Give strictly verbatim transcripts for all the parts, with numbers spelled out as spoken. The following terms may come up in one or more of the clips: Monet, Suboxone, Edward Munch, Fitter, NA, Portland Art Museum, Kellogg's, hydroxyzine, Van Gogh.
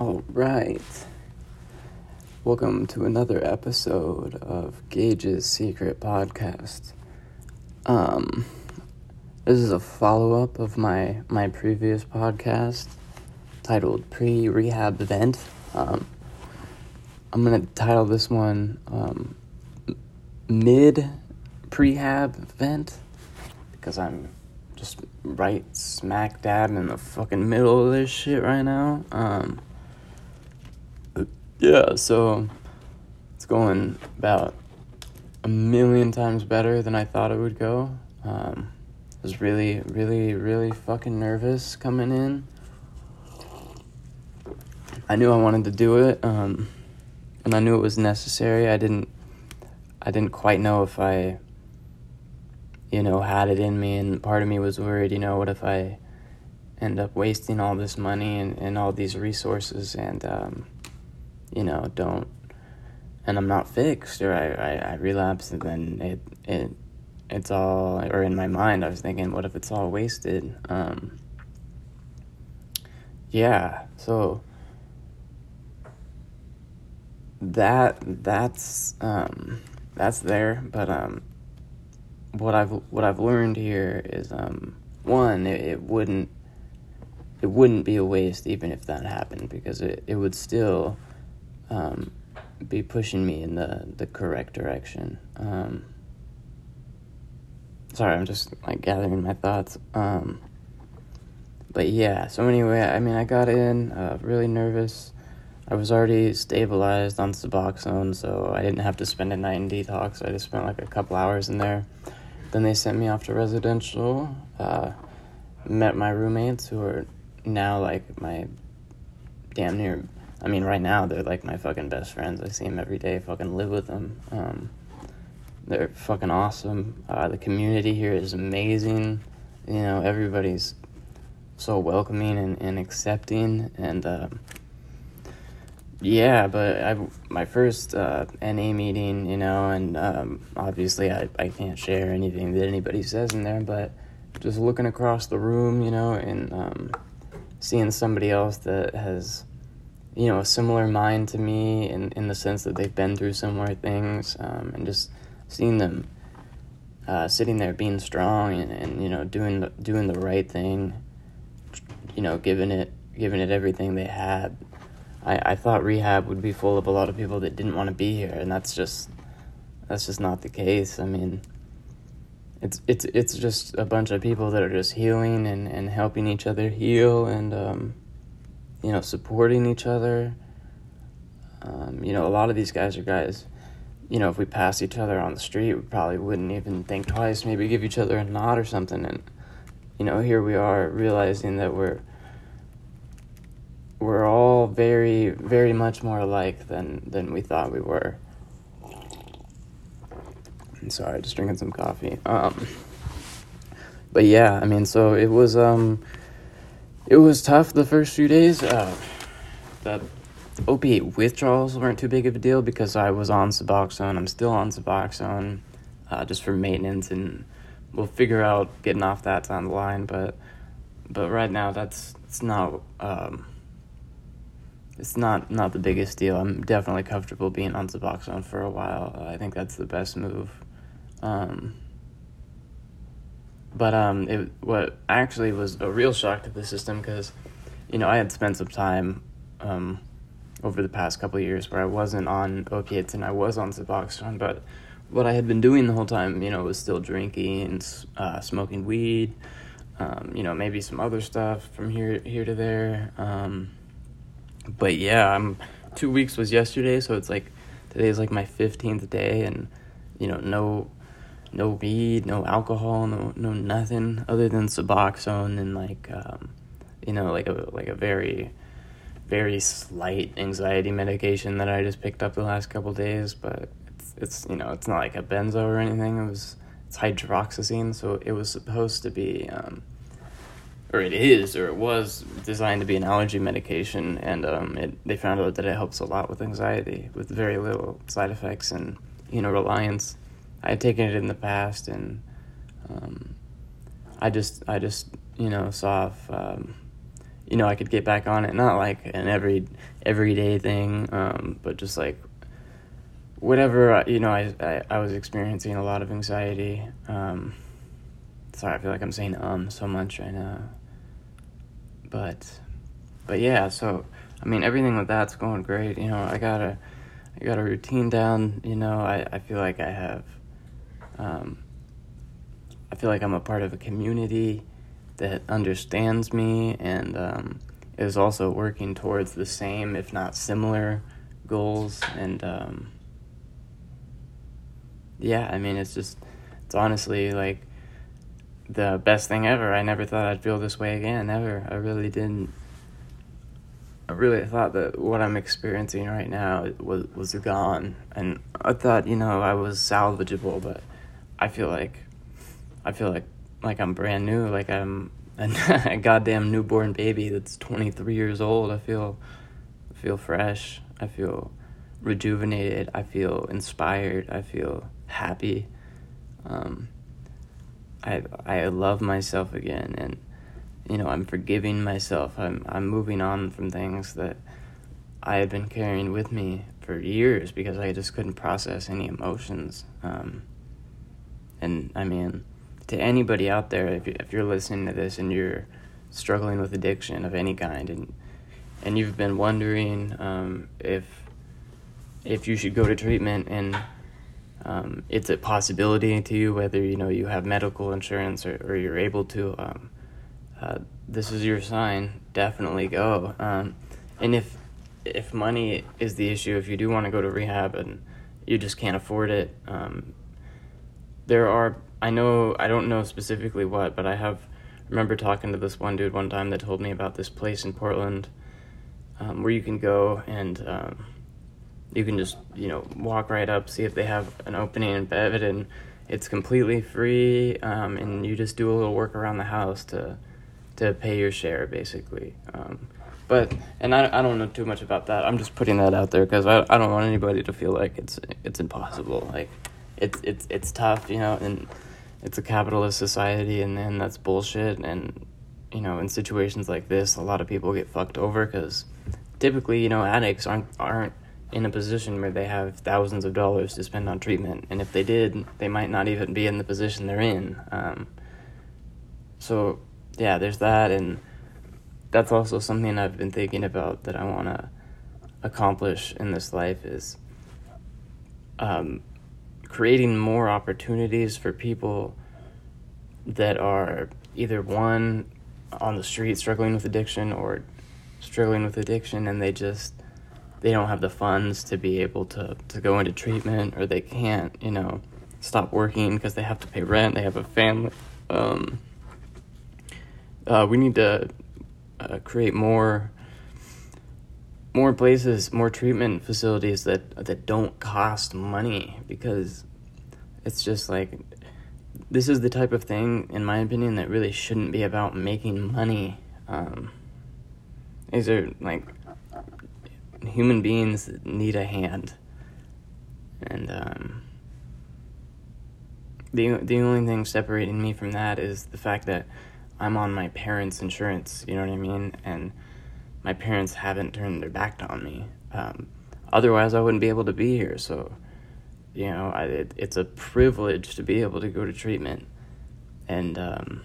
All right. Welcome to another episode of Gage's Secret Podcast. Um, this is a follow-up of my, my previous podcast titled Pre-Rehab Vent. Um, I'm going to title this one um, Mid-Prehab Vent because I'm just right smack dab in the fucking middle of this shit right now. Um... Yeah, so it's going about a million times better than I thought it would go. Um, I was really, really, really fucking nervous coming in. I knew I wanted to do it, um, and I knew it was necessary. I didn't, I didn't quite know if I, you know, had it in me, and part of me was worried, you know, what if I end up wasting all this money and, and all these resources and, um... you know, don't, and I'm not fixed, or I, I, I relapse, and then it, it, it's all, or in my mind, I was thinking, what if it's all wasted? Um, yeah, so, that, that's, um, that's there, but, um, what I've, what I've learned here is, um, one, it, it wouldn't, it wouldn't be a waste, even if that happened, because it, it would still, Um, be pushing me in the, the correct direction. Um, sorry, I'm just, like, gathering my thoughts. Um, but, yeah, so anyway, I mean, I got in, uh, really nervous. I was already stabilized on Suboxone, so I didn't have to spend a night in detox. I just spent, like, a couple hours in there. Then they sent me off to residential, uh, met my roommates who are now, like, my damn near... I mean, right now, they're, like, my fucking best friends. I see them every day, fucking live with them. Um, they're fucking awesome. Uh, the community here is amazing. You know, everybody's so welcoming and, and accepting. And, uh, yeah, but I, my first uh, N A meeting, you know, and um, obviously I, I can't share anything that anybody says in there, but just looking across the room, you know, and um, seeing somebody else that has... you know, a similar mind to me in, in the sense that they've been through similar things, um, and just seeing them uh, sitting there being strong and, and you know, doing the, doing the right thing, you know, giving it giving it everything they had. I, I thought rehab would be full of a lot of people that didn't want to be here, and that's just that's just not the case. I mean, it's it's it's just a bunch of people that are just healing and, and helping each other heal and... Um, you know, supporting each other. Um, you know, a lot of these guys are guys, you know, if we passed each other on the street, we probably wouldn't even think twice, maybe give each other a nod or something. And, you know, here we are realizing that we're, we're all very, very much more alike than, than we thought we were. I'm sorry, just drinking some coffee. Um, but yeah, I mean, so it was, um, It was tough the first few days. Uh, the opiate withdrawals weren't too big of a deal because I was on Suboxone. I'm still on Suboxone, uh, just for maintenance, and we'll figure out getting off that down the line. But, but right now, that's it's not um, it's not not the biggest deal. I'm definitely comfortable being on Suboxone for a while. I think that's the best move. Um, But um, it, what actually was a real shock to the system, because, you know, I had spent some time um, over the past couple of years where I wasn't on opiates and I was on Suboxone, but what I had been doing the whole time, you know, was still drinking and uh, smoking weed, um, you know, maybe some other stuff from here here to there. Um, but yeah, I'm, two weeks was yesterday, so it's like, today's like my fifteenth day, and, you know, no... no weed, no alcohol, no no nothing other than Suboxone and, like, um, you know, like a like a very, very slight anxiety medication that I just picked up the last couple days. But it's it's you know, it's not like a benzo or anything. It was it's hydroxyzine, so it was supposed to be, um, or it is, or it was designed to be an allergy medication, and um, it they found out that it helps a lot with anxiety with very little side effects and, you know, reliance. I had taken it in the past, and um, I just, I just, you know, saw if um, you know, I could get back on it, not like an every everyday thing, um, but just like whatever, you know, I, I, I was experiencing a lot of anxiety. Um, sorry, I feel like I'm saying um so much right now. But, but yeah, so, I mean, everything with that's going great. You know, I got a, I got a routine down, you know, I, I feel like I have, um, I feel like I'm a part of a community that understands me and um, is also working towards the same, if not similar, goals. And um, yeah, I mean, it's just, it's honestly like the best thing ever. I never thought I'd feel this way again, ever. I really didn't. I really thought that what I'm experiencing right now was, was gone. And I thought, you know, I was salvageable, but I feel like, I feel like, like I'm brand new, like I'm a goddamn newborn baby that's twenty-three years old. I feel, I feel fresh. I feel rejuvenated. I feel inspired. I feel happy. Um, I I love myself again, and you know, I'm forgiving myself. I'm I'm moving on from things that I have been carrying with me for years because I just couldn't process any emotions. Um, and I mean, to anybody out there, if you, if you're listening to this and you're struggling with addiction of any kind, and and you've been wondering um, if if you should go to treatment, and um, it's a possibility to you, whether you know you have medical insurance or, or you're able to, um, uh, this is your sign. Definitely go. Um, and if if money is the issue, if you do want to go to rehab and you just can't afford it, um, there are. I know, I don't know specifically what, but I have, remember talking to this one dude one time that told me about this place in Portland, um, where you can go and, um, you can just, you know, walk right up, see if they have an opening in bed, and it's completely free, um, and you just do a little work around the house to, to pay your share, basically, um, but, and I, I don't know too much about that, I'm just putting that out there, because I, I don't want anybody to feel like it's, it's impossible, like, it's, it's, it's tough, you know, and it's a capitalist society, and then that's bullshit. And, you know, in situations like this, a lot of people get fucked over because typically, you know, addicts aren't aren't in a position where they have thousands of dollars to spend on treatment. And if they did, they might not even be in the position they're in. Um, so, yeah, there's that. And that's also something I've been thinking about that I want to accomplish in this life is... Um, creating more opportunities for people that are either one on the street struggling with addiction or struggling with addiction and they just they don't have the funds to be able to to go into treatment, or they can't, you know, stop working because they have to pay rent, they have a family. Um uh we need to uh, create more More places, more treatment facilities that that don't cost money, because it's just like, this is the type of thing, in my opinion, that really shouldn't be about making money. Um, these are like human beings that need a hand, and um, the the only thing separating me from that is the fact that I'm on my parents' insurance. You know what I mean? And my parents haven't turned their back on me. Um, otherwise, I wouldn't be able to be here. So, you know, I, it, it's a privilege to be able to go to treatment. And um,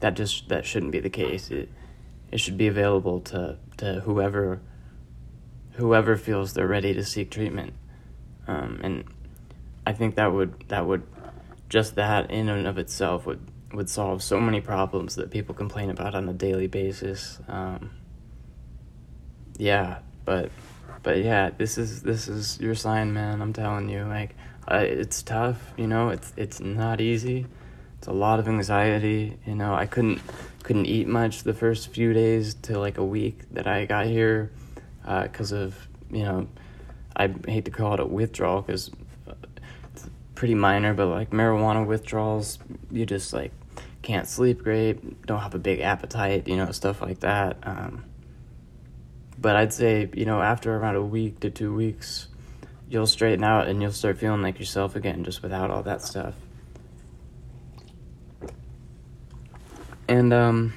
that just, that shouldn't be the case. It it should be available to, to whoever whoever feels they're ready to seek treatment. Um, and I think that would, that would, just that in and of itself would, would solve so many problems that people complain about on a daily basis. Um, Yeah, but, but yeah, this is, this is your sign, man. I'm telling you, like, uh, it's tough, you know, it's, it's not easy. It's a lot of anxiety. You know, I couldn't, couldn't eat much the first few days to like a week that I got here, uh, cause of, you know, I hate to call it a withdrawal cause it's pretty minor, but like marijuana withdrawals, you just like can't sleep great, don't have a big appetite, you know, stuff like that. Um, But I'd say, you know, after around a week to two weeks, you'll straighten out and you'll start feeling like yourself again, just without all that stuff. And um,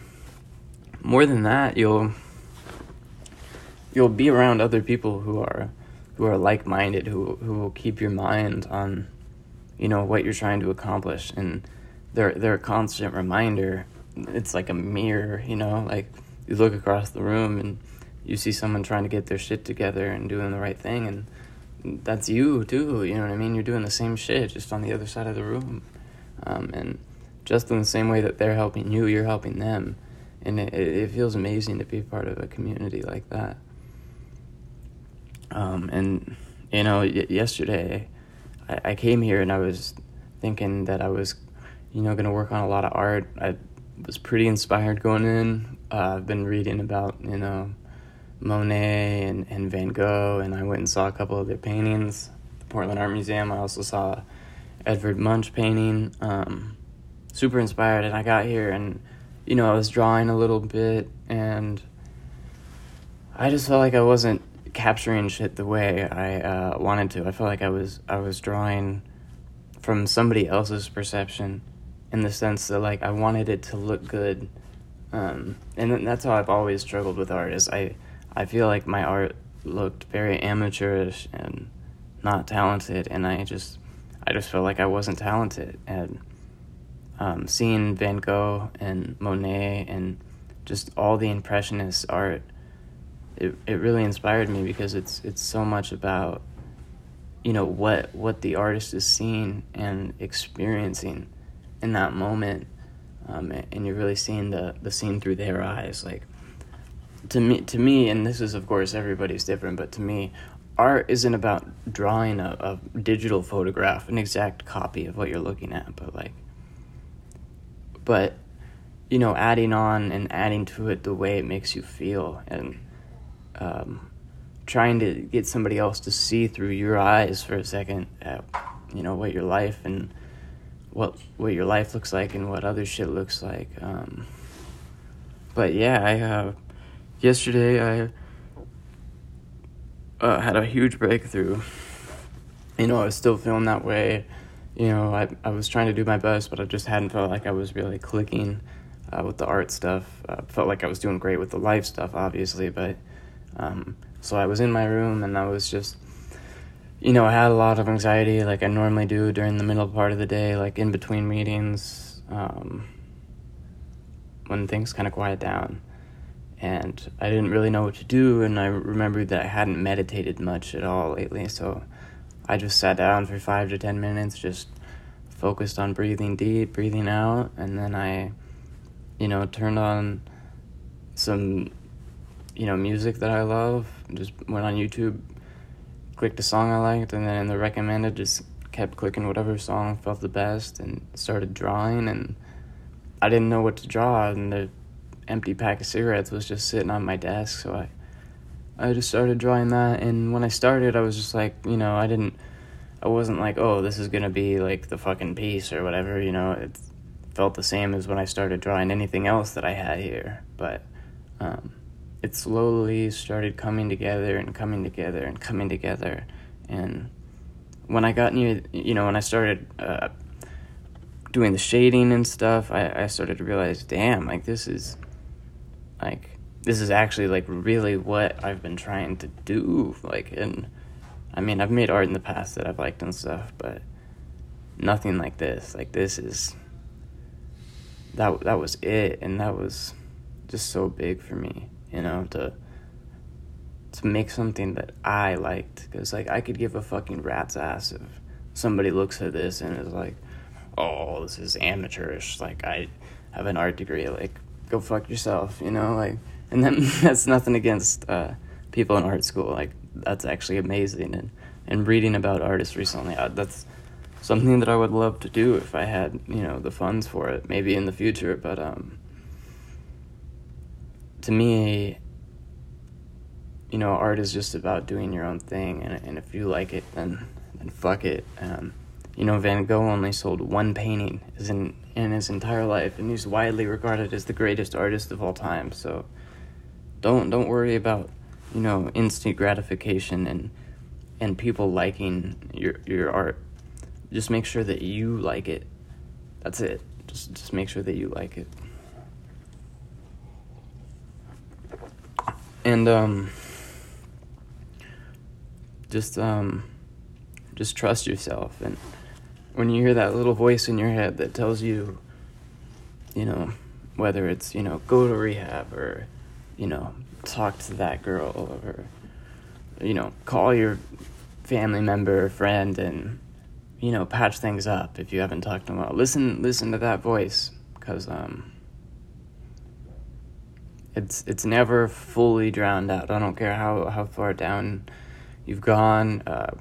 more than that, you'll you'll be around other people who are who are like-minded, who who will keep your mind on, you know, what you're trying to accomplish, and they're they're a constant reminder. It's like a mirror, you know, like you look across the room and you see someone trying to get their shit together and doing the right thing, and that's you too, you know what I mean? You're doing the same shit, just on the other side of the room. Um, and just in the same way that they're helping you, you're helping them. And it, it feels amazing to be part of a community like that. Um, and, you know, y- yesterday I-, I came here and I was thinking that I was, you know, going to work on a lot of art. I was pretty inspired going in. Uh, I've been reading about, you know, Monet and, and Van Gogh, and I went and saw a couple of their paintings. The Portland Art Museum, I also saw Edward Munch painting. Um, super inspired, and I got here and, you know, I was drawing a little bit, and I just felt like I wasn't capturing shit the way I uh, wanted to. I felt like I was I was drawing from somebody else's perception, in the sense that, like, I wanted it to look good. Um, and that's how I've always struggled with art, is I, I feel like my art looked very amateurish and not talented, and I just I just felt like I wasn't talented. And um, seeing Van Gogh and Monet and just all the Impressionist art, it it really inspired me, because it's it's so much about, you know, what what the artist is seeing and experiencing in that moment, um, and you're really seeing the the scene through their eyes. Like, to me to me, and this is, of course, everybody's different, but to me, art isn't about drawing a, a digital photograph, an exact copy of what you're looking at, but like, but, you know, adding on and adding to it the way it makes you feel, and um, trying to get somebody else to see through your eyes for a second at, you know, what your life and what what your life looks like and what other shit looks like. Um, but yeah, I uh, yesterday I. Uh, had a huge breakthrough. You know, I was still feeling that way. You know, I I was trying to do my best, but I just hadn't felt like I was really clicking uh, with the art stuff. I uh, felt like I was doing great with the life stuff, obviously, but um, so I was in my room and I was just, you know, I had a lot of anxiety, like I normally do during the middle part of the day, like in between meetings, um, when things kind of quiet down. And I didn't really know what to do, and I remembered that I hadn't meditated much at all lately, so I just sat down for five to ten minutes, just focused on breathing deep, breathing out, and then I, you know, turned on some, you know, music that I love, just went on YouTube, clicked a song I liked, and then in the recommended, just kept clicking whatever song felt the best, and started drawing, and I didn't know what to draw, and the empty pack of cigarettes was just sitting on my desk, so I I just started drawing that, and when I started, I was just like, you know, I didn't, I wasn't like, oh, this is gonna be like the fucking piece or whatever, you know, it felt the same as when I started drawing anything else that I had here, but um, it slowly started coming together and coming together and coming together, and when I got near, you know, when I started uh, doing the shading and stuff, I, I started to realize, damn, like, this is... Like, this is actually, like, really what I've been trying to do, like, and, I mean, I've made art in the past that I've liked and stuff, but nothing like this, like, this is, that that was it, and that was just so big for me, you know, to, to make something that I liked, because, like, I could give a fucking rat's ass if somebody looks at this and is like, oh, this is amateurish, like, I have an art degree, like, go fuck yourself, you know, like, and then that's nothing against uh, people in art school, like, that's actually amazing, and, and reading about artists recently, I, that's something that I would love to do if I had, you know, the funds for it, maybe in the future, but, um, to me, you know, art is just about doing your own thing, and, and if you like it, then, then fuck it, um, you know, Van Gogh only sold one painting in in his entire life, and he's widely regarded as the greatest artist of all time. So, don't don't worry about, you know, instant gratification and and people liking your your art. Just make sure that you like it. That's it. Just just make sure that you like it. and um, just um, just trust yourself. And when you hear that little voice in your head that tells you, you know, whether it's, you know, go to rehab, or, you know, talk to that girl, or, you know, call your family member or friend and, you know, patch things up if you haven't talked in a while. Listen, listen to that voice, because um, it's it's never fully drowned out. I don't care how, how far down you've gone. Uh,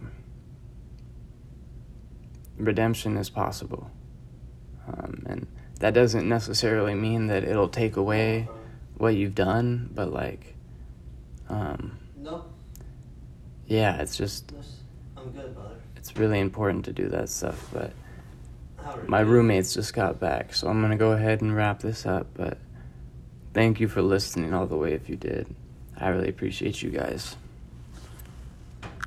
redemption is possible, um, and that doesn't necessarily mean that it'll take away what you've done, but like, um, no. Yeah, it's just. I'm good, brother. It's really important to do that stuff, but my roommates just got back, so I'm going to go ahead and wrap this up, but thank you for listening all the way if you did. I really appreciate you guys.